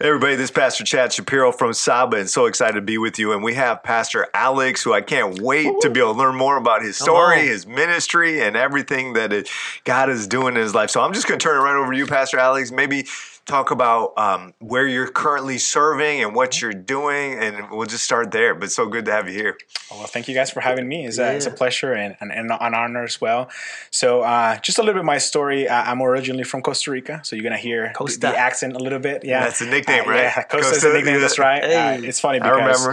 Hey everybody, this is Pastor Chad Shapiro from Saba, and so excited to be with you. And we have Pastor Alex, who I can't wait to be able to learn more about his story, his ministry, and everything that God is doing in his life. So I'm just going to turn it right over to you, Pastor Alex. Maybe talk about where you're currently serving and what you're doing, and we'll just start there. But it's so good to have you here. Well, thank you guys for having me. It's a pleasure and an honor as well. So just a little bit of my story. I'm originally from Costa Rica, so you're going to hear the accent a little bit. Yeah, that's the nickname, right? Yeah, Costa's the nickname, that's right. Hey, it's funny because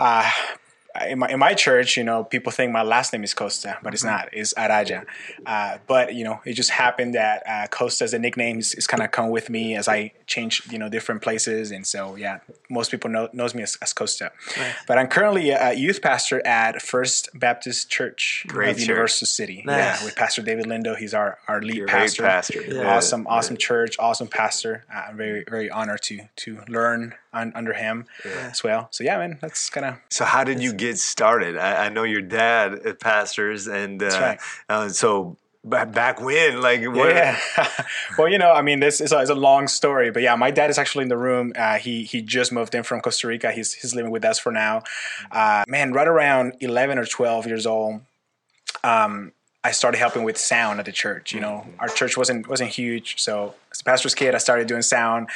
I remember. In my church, you know, people think my last name is Costa, but it's not. It's Araya. But, you know, it just happened that Costa as a nickname is kind of come with me as I change, you know, different places. And so, yeah, most people knows me as Costa. Nice. But I'm currently a youth pastor at First Baptist Church of Universal City. Nice. Yeah, with Pastor David Lindo. He's our lead pastor. Great pastor. Yeah. Awesome church, awesome pastor. I'm very, very honored to learn under him as well. So, yeah, man, that's kind of... So how did you get started? I know your dad pastors, and so back when, like, what? Yeah. Well, you know, I mean, this is a long story, but yeah, my dad is actually in the room. He just moved in from Costa Rica. He's living with us for now. Man, right around 11 or 12 years old, I started helping with sound at the church. You know, our church wasn't huge, so as a pastor's kid, I started doing sound,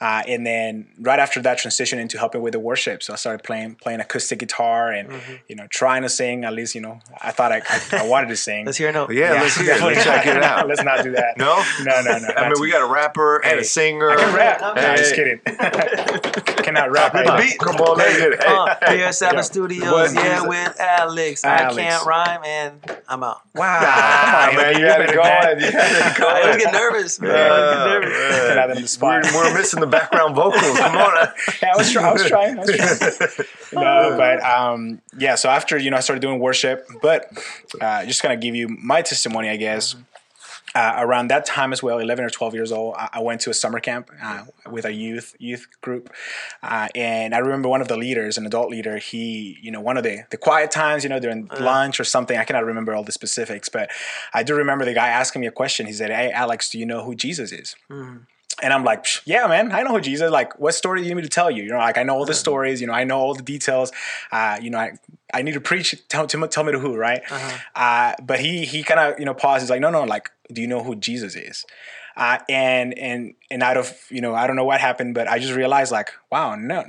and then right after that, transitioned into helping with the worship. So I started playing acoustic guitar and you know, trying to sing. At least, you know, I thought I wanted to sing. Let's hear it out. Yeah, let's hear it. Let's check it out. Let's not do that. No. I mean, we got a rapper and a singer. I can rap. No, I'm just kidding. Cannot rap. Come on, let's get it. PS7 Studios. Yeah, with Alex. I can't rhyme, and I'm out. Wow. Nah, man, you had it going. I was getting nervous, man. Get out of the spot. We're missing the background vocals. Come on. Yeah, I was trying. No, but yeah, so after, you know, I started doing worship, but just going to give you my testimony, I guess. Around that time as well, 11 or 12 years old, I went to a summer camp with a youth group. And I remember one of the leaders, an adult leader, he, you know, one of the quiet times, you know, during lunch or something, I cannot remember all the specifics, but I do remember the guy asking me a question. He said, "Hey, Alex, do you know who Jesus is?" Mm-hmm. And I'm like, "Yeah, man, I know who Jesus is. Like, what story do you need me to tell you? You know, like, I know all the stories, you know, I know all the details. You know, I need to preach. Tell me to who, right?" But he kind of, you know, pauses, like, no, like, "Do you know who Jesus is?" And out of, you know, I don't know what happened, but I just realized, like, wow, no,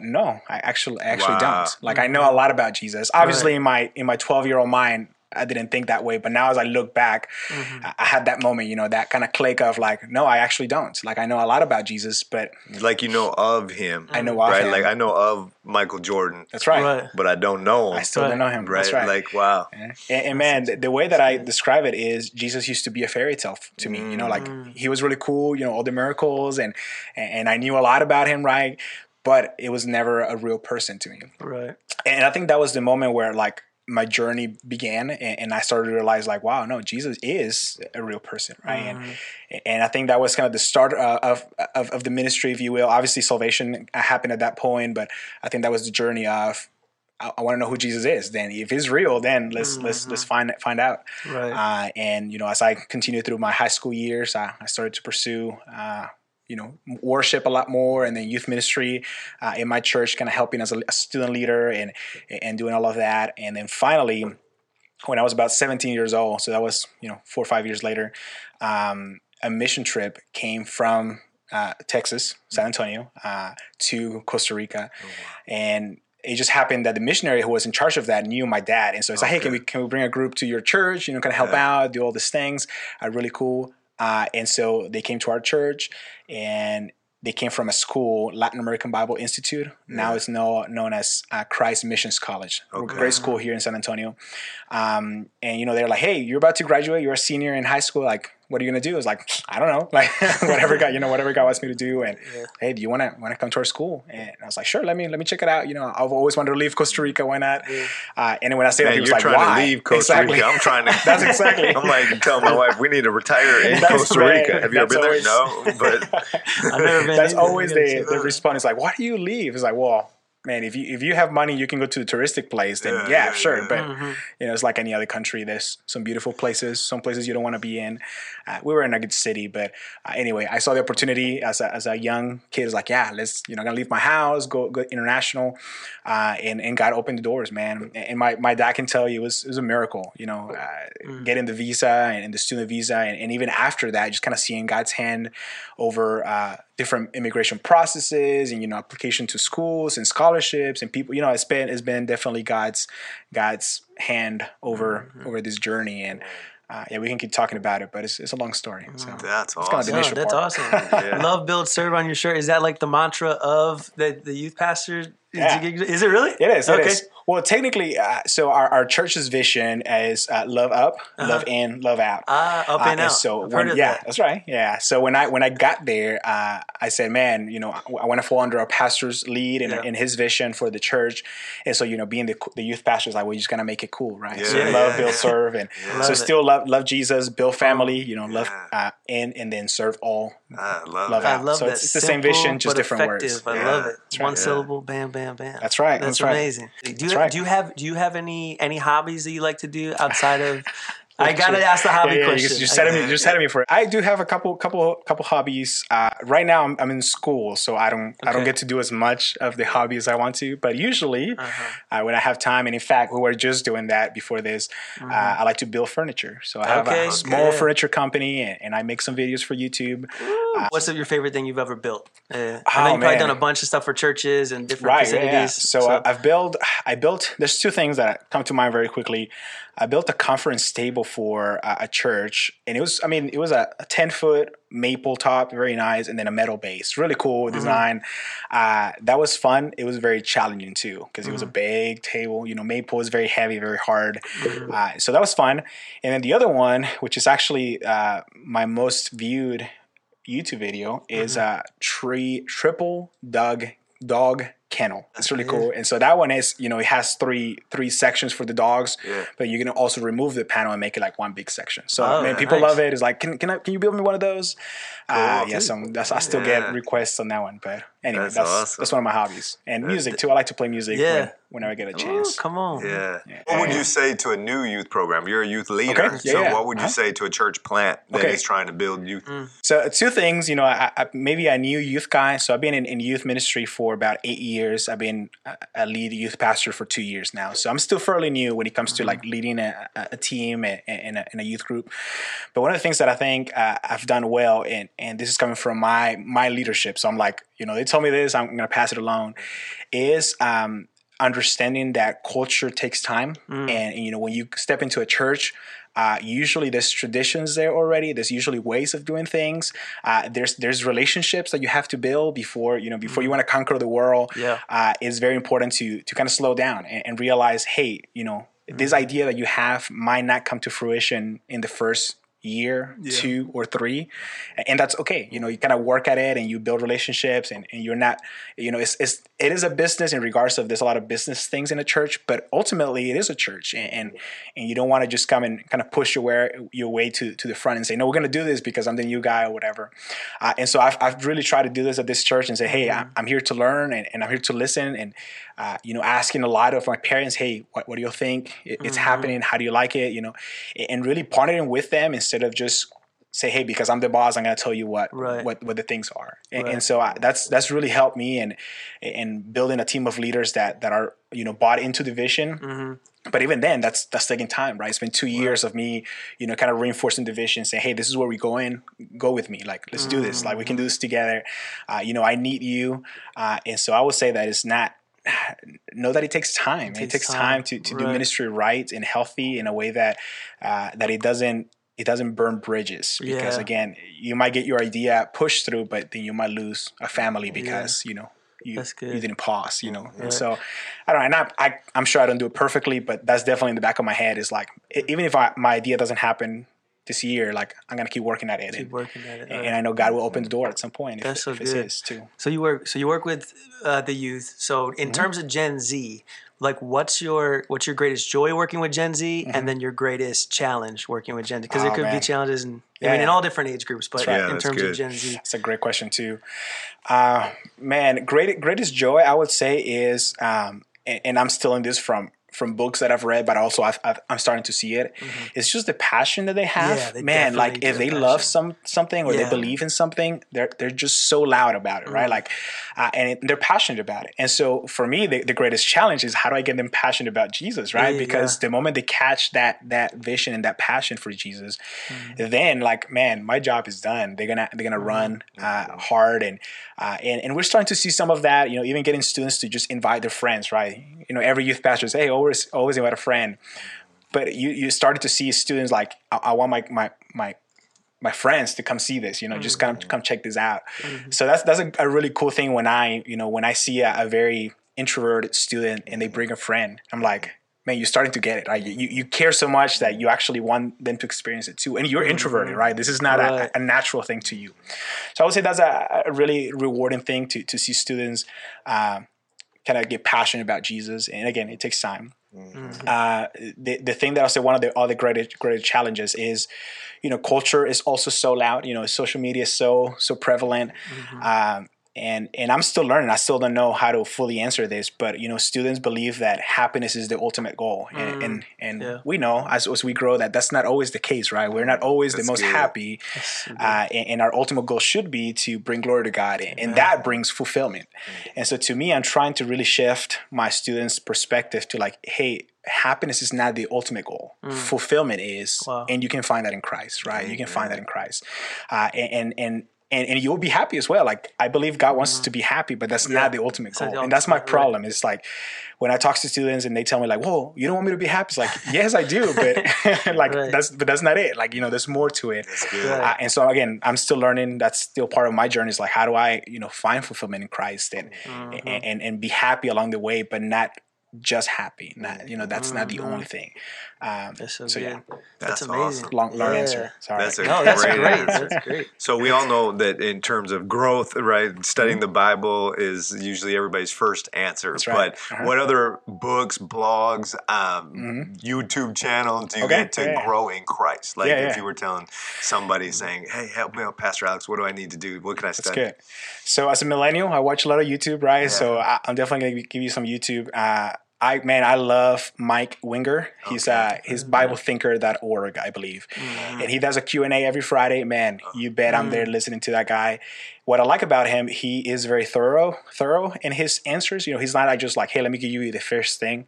I actually don't. Like, I know a lot about Jesus. Obviously, in my 12-year-old mind, I didn't think that way, but now as I look back, I had that moment, you know, that kind of click of like, no, I actually don't. Like, I know a lot about Jesus, but... Like, you know of him. I know of him. Like, I know of Michael Jordan. That's right. But I don't know him. I still don't know him. Right. That's right. Like, wow. And man, the way that I describe it is Jesus used to be a fairy tale to me. You know, like, he was really cool, you know, all the miracles, and I knew a lot about him, right? But it was never a real person to me. Right. And I think that was the moment where, like, my journey began, and I started to realize, like, wow, no, Jesus is a real person, right? And I think that was kind of the start of the ministry, if you will. Obviously, salvation happened at that point, but I think that was the journey of, I want to know who Jesus is. Then, if he's real, then let's find out. Right. And you know, as I continued through my high school years, I started to pursue, you know, worship a lot more, and then youth ministry in my church, kind of helping as a student leader and doing all of that. And then finally, when I was about 17 years old, so that was, you know, 4 or 5 years later, a mission trip came from Texas, San Antonio, to Costa Rica. Oh, wow. And it just happened that the missionary who was in charge of that knew my dad. And so it's like, "Hey, can we bring a group to your church? You know, kind of help out, do all these things. Really cool." And so they came to our church, and they came from a school, Latin American Bible Institute. Now it's known as Christ Missions College. Okay. Great school here in San Antonio. And, you know, they're like, "Hey, you're about to graduate. You're a senior in high school. Like, what are you going to do?" I was like, "I don't know." Like, whatever God wants me to do. And, "Hey, do you want to come to our school?" And I was like, "Sure, let me check it out. You know, I've always wanted to leave Costa Rica. Why not?" And then when I say that, he was like, "Why?" You're trying to leave Costa Rica. I'm trying to. That's exactly. I'm like, telling my wife, "We need to retire in Costa Rica." Have you ever been there? No, but I've never been. That's always the response. Is like, "Why do you leave?" It's like, well, man, if you have money, you can go to the touristic place. Then sure. But you know, it's like any other country. There's some beautiful places, some places you don't want to be in. we were in a good city, but anyway, I saw the opportunity as a young kid. I was like, yeah, let's, gonna leave my house, go international, and God opened the doors, man. And my dad can tell you it was a miracle, getting the visa and the student visa, and even after that, just kind of seeing God's hand over different immigration processes and application to schools and scholarships and people. It's been definitely God's hand over this journey, and we can keep talking about it, but it's a long story. So that's awesome. Kind of that's part. Awesome. Yeah. Love, build, serve on your shirt. Is that like the mantra of the youth pastors? Yeah. Is it really? It is. Okay. It is. Well, technically, so our church's vision is love up, love in, love out. Up and out. So I've heard of that. That's right. Yeah. So when I got there, I said, man, I want to fall under our pastor's lead and his vision for the church. And so, being the youth pastor is like, we're just going to make it cool, right? Yeah. So love, build, serve. And so still love Jesus, build family, love in, and then serve all. I love that. I love so that. It's the same vision, just different words. I love it. That's one syllable, bam, bam, bam. That's right. That's amazing. Right. Do you have any hobbies that you like to do outside of? I gotta ask the hobby question. You're setting me for it. I do have a couple hobbies. Right now, I'm in school, so I don't get to do as much of the hobby as I want to. But usually, when I have time, and in fact, we were just doing that before this. I like to build furniture, so I have a small furniture company, and I make some videos for YouTube. What's your favorite thing you've ever built? I know you've probably done a bunch of stuff for churches and different facilities. Yeah. So I built. There's two things that come to mind very quickly. I built a conference table for a church, and it was a 10-foot maple top, very nice, and then a metal base, really cool design. That was fun. It was very challenging too, because it was a big table. Maple is very heavy, very hard. So that was fun. And then the other one, which is actually my most viewed YouTube video, is a triple dog kennel. It's really cool. And so that one is, it has three sections for the dogs, but you can also remove the panel and make it like one big section. So people love it. It's like, can you build me one of those? I still get requests on that one. But anyway, that's awesome. That's one of my hobbies. And music too. I like to play music whenever I get a chance. Oh, come on. Yeah. What would you say to a new youth program? You're a youth leader. Okay. Yeah, so what would you say to a church plant that is trying to build youth? So two things, maybe I knew youth guy. So I've been in youth ministry for about 8 years. I've been a lead youth pastor for 2 years now, so I'm still fairly new when it comes to like leading a team and a youth group. But one of the things that I think I've done well, and this is coming from my leadership, so I'm like, they told me this, I'm going to pass it along, is understanding that culture takes time, and when you step into a church, usually there's traditions there already. There's usually ways of doing things. There's relationships that you have to build before you want to conquer the world. It's very important to kind of slow down and realize, hey, this idea that you have might not come to fruition in the first year, 2 or 3, and that's okay. You kind of work at it and you build relationships, and you're not, it is a business in regards of there's a lot of business things in a church, but ultimately it is a church, and you don't want to just come and kind of push your way to the front and say, no, we're going to do this because I'm the new guy or whatever. And so I've really tried to do this at this church and say, hey, I'm here to learn, and I'm here to listen, and asking a lot of my parents, hey, what do you think it's happening? How do you like it? And really partnering with them instead of just say, hey, because I'm the boss, I'm going to tell you what the things are. And so that's really helped me and building a team of leaders that are, bought into the vision. But even then, that's taking time, right? It's been 2 years of me, kind of reinforcing the vision, saying, hey, this is where we going. Go with me. Like, let's do this. Like, we can do this together. I need you. And so I would say that it's not, know that it takes time. It takes time to do ministry right and healthy in a way that it doesn't burn bridges, because again, you might get your idea pushed through, but then you might lose a family because you didn't pause, And so I don't know. I'm sure I don't do it perfectly, but that's definitely in the back of my head. Is like, even if my idea doesn't happen this year, like, I'm gonna keep working at it. And I know God will open the door at some point. That's so good. If it is too. So you work with the youth. So in terms of Gen Z, like, what's your greatest joy working with Gen Z, and then your greatest challenge working with Gen Z? Because there could be challenges in all different age groups, but in terms of Gen Z, that's a great question too. Greatest joy I would say is, and I'm still in this from from books that I've read, but also I'm starting to see it. Mm-hmm. It's just the passion that they have. Yeah, they like if they love something or they believe in something, they're just so loud about it, mm-hmm. right? Like, and they're passionate about it. And so for me, the greatest challenge is how do I get them passionate about Jesus, right? Yeah, because the moment they catch that vision and that passion for Jesus, mm-hmm. then like, man, my job is done. They're gonna mm-hmm. run hard, and we're starting to see some of that. You know, even getting students to just invite their friends, right? You know, every youth pastor says, hey, always invite a friend. But you started to see students like, I want my friends to come see this, you know, mm-hmm. just come check this out. Mm-hmm. So that's a really cool thing when I see a very introverted student and they bring a friend, I'm like, man, you're starting to get it. Right? You care so much that you actually want them to experience it too. And you're mm-hmm. introverted, right? This is not a natural thing to you. So I would say that's a really rewarding thing to see students kind of get passionate about Jesus. And again, it takes time. Mm-hmm. The thing that I'll say, one of the other greatest challenges is, you know, culture is also so loud, you know, social media is so prevalent. Mm-hmm. And I'm still learning. I still don't know how to fully answer this, but, you know, students believe that happiness is the ultimate goal. Mm-hmm. And we know as we grow that that's not always the case, right? We're not always the most happy. And our ultimate goal should be to bring glory to God. And that brings fulfillment. Mm-hmm. And so to me, I'm trying to really shift my students' perspective to like, hey, happiness is not the ultimate goal. Mm. Fulfillment is, and you can find that in Christ, right? Mm-hmm. You can find that in Christ. And you'll be happy as well. Like, I believe God wants us to be happy, but that's not the ultimate goal. And that's my problem. It's like when I talk to students and they tell me like, whoa, you don't want me to be happy. It's like, yes, I do. But like, that's not it. Like, you know, there's more to it. And so again, I'm still learning. That's still part of my journey is like, how do I, you know, find fulfillment in Christ and be happy along the way, but not just happy. Not, you know, that's not the only thing. That's amazing. Awesome. Long answer. Sorry. That's great. So we all know that in terms of growth, right, studying mm-hmm. the Bible is usually everybody's first answer. That's right. But what other books, blogs, mm-hmm. YouTube channel do you get to grow in Christ? Like if you were telling somebody saying, hey, help me out, Pastor Alex, what do I need to do? What can I study? That's good. So as a millennial, I watch a lot of YouTube, right? Yeah. So I'm definitely going to give you some YouTube. I love Mike Winger. He's BibleThinker.org, I believe. Mm-hmm. And he does a Q&A every Friday. Man, you bet I'm there listening to that guy. What I like about him, he is very thorough in his answers. You know, he's not just like, hey, let me give you the first thing.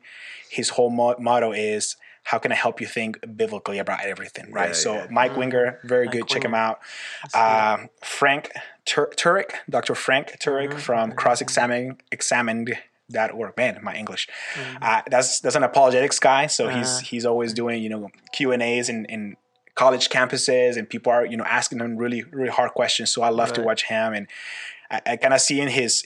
His whole motto is, how can I help you think biblically about everything, right? Mike Winger, very good. Check him out. Frank Turek, Dr. Frank Turek from Cross Examined. .org. Man, my English. Mm-hmm. That's an apologetics guy. So he's always doing, you know, Q&As in college campuses, and people are, you know, asking him really, really hard questions. So I love to watch him, and I kind of see in his,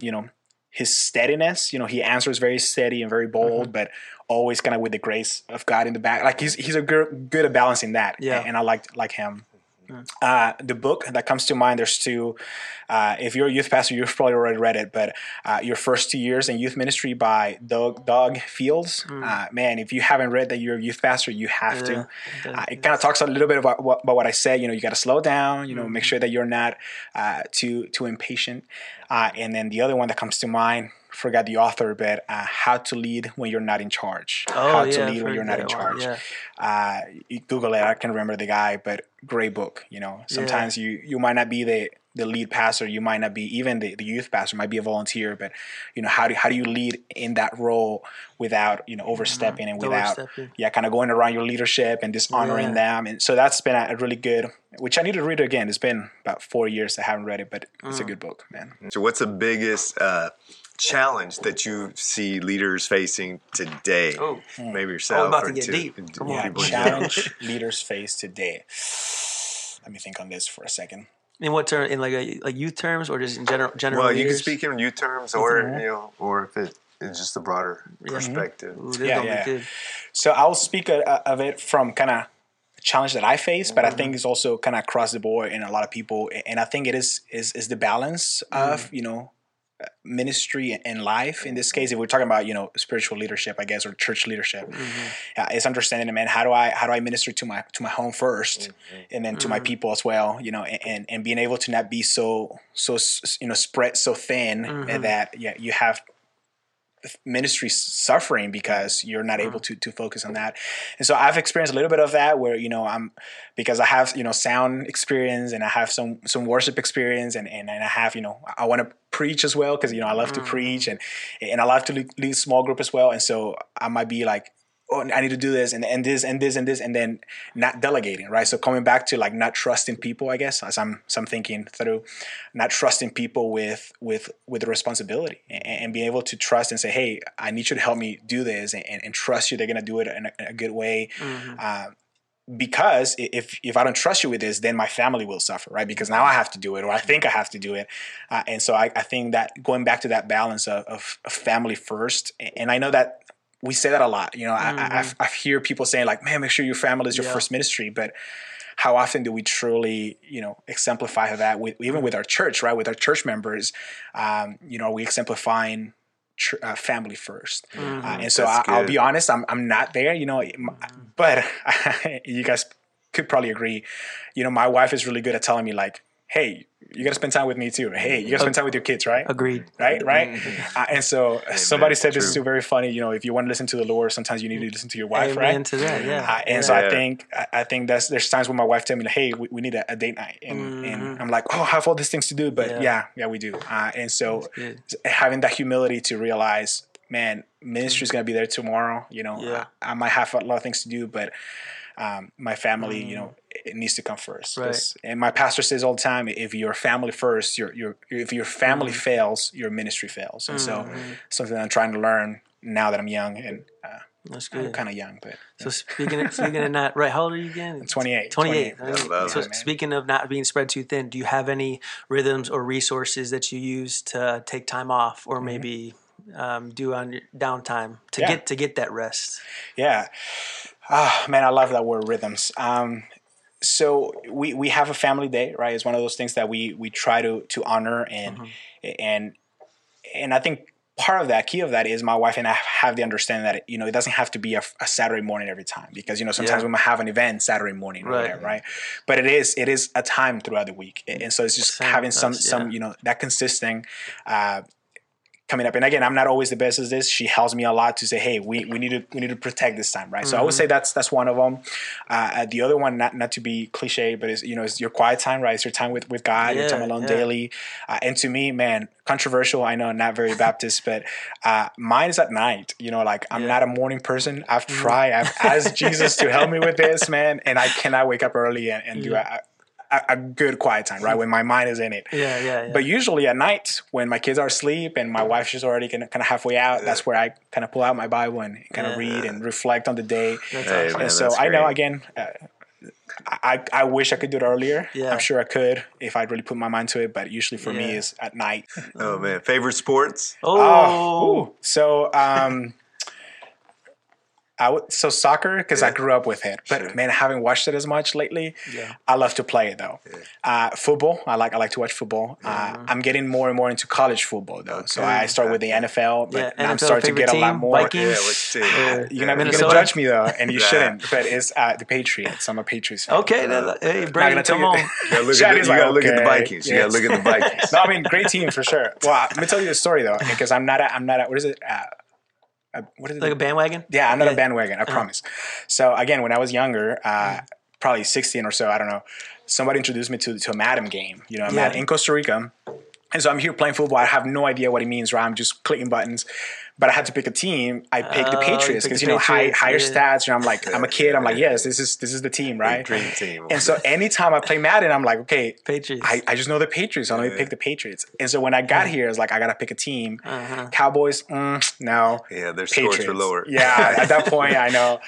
you know, his steadiness, you know, he answers very steady and very bold, but always kind of with the grace of God in the back. Like he's a good at balancing that. Yeah. And I like him. The book that comes to mind, there's two. If you're a youth pastor, you've probably already read it, but Your First 2 Years in Youth Ministry by Doug Fields. Man, if you haven't read that, you're a youth pastor, you have to. It kind of talks a little bit about what I said. You know, you got to slow down, you know, make sure that you're not too impatient. And then the other one that comes to mind, forgot the author, but How to Lead When You're Not in Charge. Google it. I can't remember the guy, but great book. You know, sometimes you might not be the lead pastor, you might not be even the youth pastor, might be a volunteer, but you know, how do you lead in that role without, you know, overstepping and without kind of going around your leadership and dishonoring them. And so that's been a really good, which I need to read again. It's been about 4 years I haven't read it, but it's a good book, man. So what's the biggest challenge that you see leaders facing today? Maybe yourself. I'm about to get deep. Come on. Challenge leaders face today. Let me think on this for a second. In what term? In like youth terms, or just in general? Well, leaders? You can speak in youth terms, or you know, or if it's just a broader perspective. Ooh, so I'll speak of it from kind of challenge that I face, but I think it's also kind of across the board in a lot of people, and I think it is the balance of, you know, ministry and life. In this case, if we're talking about, you know, spiritual leadership, I guess, or church leadership, it's understanding, man, how do I minister to my home first, and then to my people as well, you know, and being able to not be so, you know, spread so thin that you have ministry suffering because you're not able to focus on that. And so I've experienced a little bit of that where, you know, because I have, you know, sound experience and I have some worship experience and I have, you know, I want to preach as well. Cause you know, I love to preach and I love to lead small group as well. And so I might be like, oh, I need to do this and this, and then not delegating, right? So coming back to like not trusting people, I guess, as I'm thinking through, not trusting people with the responsibility and being able to trust and say, hey, I need you to help me do this and trust you. They're going to do it in a good way. Because if I don't trust you with this, then my family will suffer, right? Because now I have to do it, or I think I have to do it. And so I think that going back to that balance of family first, and I know that we say that a lot, you know, I hear people saying like, man, make sure your family is your first ministry. But how often do we truly, you know, exemplify that with, even with our church, right? With our church members, you know, are we exemplifying family first? And so I'll be honest, I'm not there, you know, but you guys could probably agree, you know, my wife is really good at telling me like, hey, you got to spend time with me too. Hey, you got to spend time with your kids, right? Agreed. Right? Mm-hmm. And so somebody said this is too very funny. You know, if you want to listen to the Lord, sometimes you need to listen to your wife, right? Amen to that, and so I think that's, there's times when my wife tells me, like, hey, we need a date night. And I'm like, oh, I have all these things to do. But yeah, we do. And so having that humility to realize, man, ministry is going to be there tomorrow. You know, I might have a lot of things to do, but my family, you know, it needs to come first. Right. And my pastor says all the time, if your family first, if your family fails, your ministry fails. And so something that I'm trying to learn now that I'm young and that's good. I'm kind of young, but so speaking of not right. How old are you again? I'm 28. 28. So speaking of not being spread too thin, do you have any rhythms or resources that you use to take time off or maybe do on your downtime to get that rest? Yeah. Oh, man, I love that word, rhythms. So we have a family day, right? It's one of those things that we try to honor and I think part of that, key of that is my wife and I have the understanding that, you know, it doesn't have to be a Saturday morning every time because, you know, sometimes we might have an event Saturday morning or whatever, right? But it is a time throughout the week. And so it's just having some, you know, that consistent, coming up. And again, I'm not always the best at this. She helps me a lot to say, hey, we need to protect this time, right? So I would say that's one of them. The other one, not to be cliche, but it's, you know, it's your quiet time, right? It's your time with God, your time alone daily. And to me, man, controversial, I know, not very Baptist, but mine is at night. You know, like I'm not a morning person. I've tried. I've asked Jesus to help me with this, man. And I cannot wake up early and do it. A good quiet time, right? When my mind is in it. Yeah. But usually at night when my kids are asleep and my wife is already kind of halfway out, that's where I kind of pull out my Bible and kind of read and reflect on the day. Hey, man, and so I know, again, I wish I could do it earlier. Yeah. I'm sure I could if I really put my mind to it, but usually for me is at night. Oh, man. Favorite sports? Oh. So, So soccer, because I grew up with it, but man, I haven't watched it as much lately. Yeah. I love to play it though. Yeah. Football, I like to watch football. I'm getting more and more into college football though, so I start with the NFL, but NFL, I'm starting to get a lot more. Vikings. Let's you're going to judge me though, and you shouldn't. But it's the Patriots. I'm a Patriots fan. Okay, hey, Brady, come on. You got to look at the Vikings. You got to look at the Vikings. No, I mean, great team for sure. Well, let me tell you the story though, because I'm not. What is it? What is it? Like a bandwagon? Yeah, I'm not a bandwagon, I promise. So again, when I was younger, probably 16 or so, I don't know, somebody introduced me to a Madden game, you know, Madden in Costa Rica. And so I'm here playing football. I have no idea what it means, right? I'm just clicking buttons. But I had to pick a team. I picked the Patriots because, you know, higher stats. You know, I'm like, I'm a kid. I'm like, yes, this is the team, right? Dream team. And so anytime I play Madden, I'm like, okay, Patriots. I just know the Patriots. So I'm going to pick the Patriots. And so when I got here, I was like, I got to pick a team. Cowboys, no. Yeah, their scores were lower. Yeah, at that point, I know.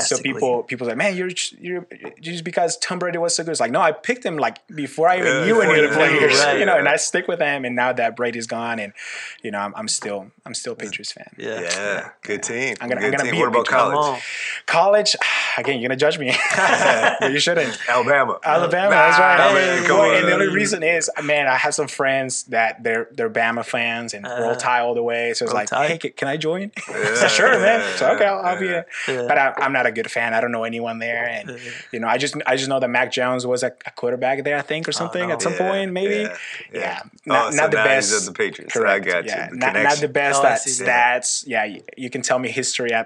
So people like, man, you're just because Tom Brady was so good. It's like, no, I picked him like before I even knew any of the players, you know, and I stick with them. And now that Brady's gone, and you know, I'm still Patriots fan. Yeah. Good team. I'm gonna be. What about college? College, again, you're gonna judge me. But you shouldn't. Alabama, that's right. Alabama, and the only reason is, man, I have some friends that they're Bama fans and roll tie all the way. So it's like, hey, can I join? So sure, man. So okay, I'll be there. But I'm not a good fan. I don't know anyone there, and you know, I just know that Mac Jones was a quarterback there, I think, or something at some point, maybe. Yeah. Not the best. The Patriots. Correct. I got you. Not the best. stats. Yeah, you can tell me history. I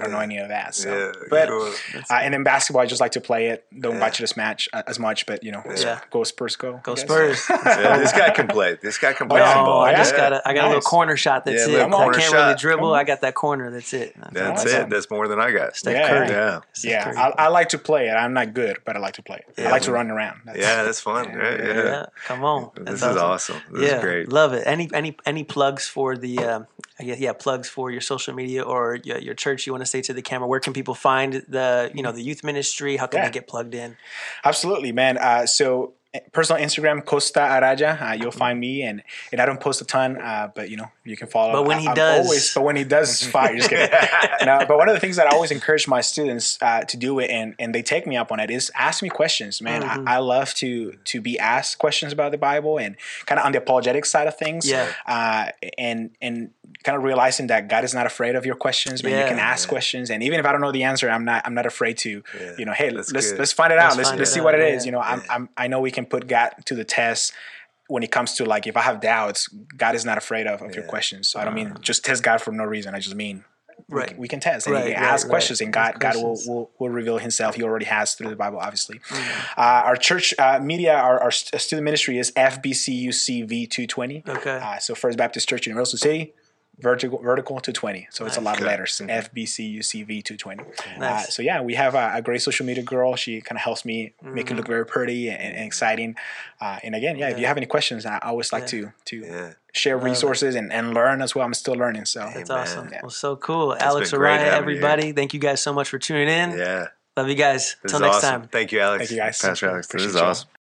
don't know any of that. So. Yeah, but and in basketball, I just like to play it. Don't watch this match as much, but you know, go Spurs, go. Go Spurs. Yeah, this guy can play. This guy can play ball. I just got a little corner shot. That's it. I can't really dribble. I got that corner. That's it. That's it. That's more than I got. Steph Curry. Yeah. I like to play it. I'm not good, but I like to play it. I like to run around. Yeah, that's fun. Yeah. Come on. This is awesome. This is great. Love it. Any plugs for the plugs for your social media or your church you want to say to the camera? Where can people find the youth ministry? How can they get plugged in? Absolutely, man. So personal Instagram, Costa Araya. You'll find me, and I don't post a ton, but you can follow. But when he does, it's fire. Just kidding. No, but one of the things that I always encourage my students to do it, and they take me up on it, is ask me questions, man. Mm-hmm. I love to be asked questions about the Bible and kind of on the apologetic side of things. Yeah. And kind of realizing that God is not afraid of your questions, but you can ask questions. And even if I don't know the answer, I'm not afraid to, hey, let's find it out. Let's see what it is. I know we can put God to the test when it comes to, like, if I have doubts, God is not afraid of your questions. So I don't mean just test God for no reason. I just mean we can test and ask questions, and God will reveal himself. He already has through the Bible, obviously. Mm-hmm. Our church media, our student ministry is FBCUCV220. Okay. So First Baptist Church, Universal City. Vertical 220, so it's a lot of letters. Mm-hmm. FBCUCV 220. Nice. So yeah, we have a great social media girl. She kind of helps me make it look very pretty and exciting. And again, if you have any questions, I always like to share resources and learn as well. I'm still learning, so that's awesome. Yeah. Well, so cool, Alex Araya, everybody. Thank you guys so much for tuning in. Yeah, love you guys. Until next time. Thank you, Alex. Thank you guys, Pastor Alex. This is awesome.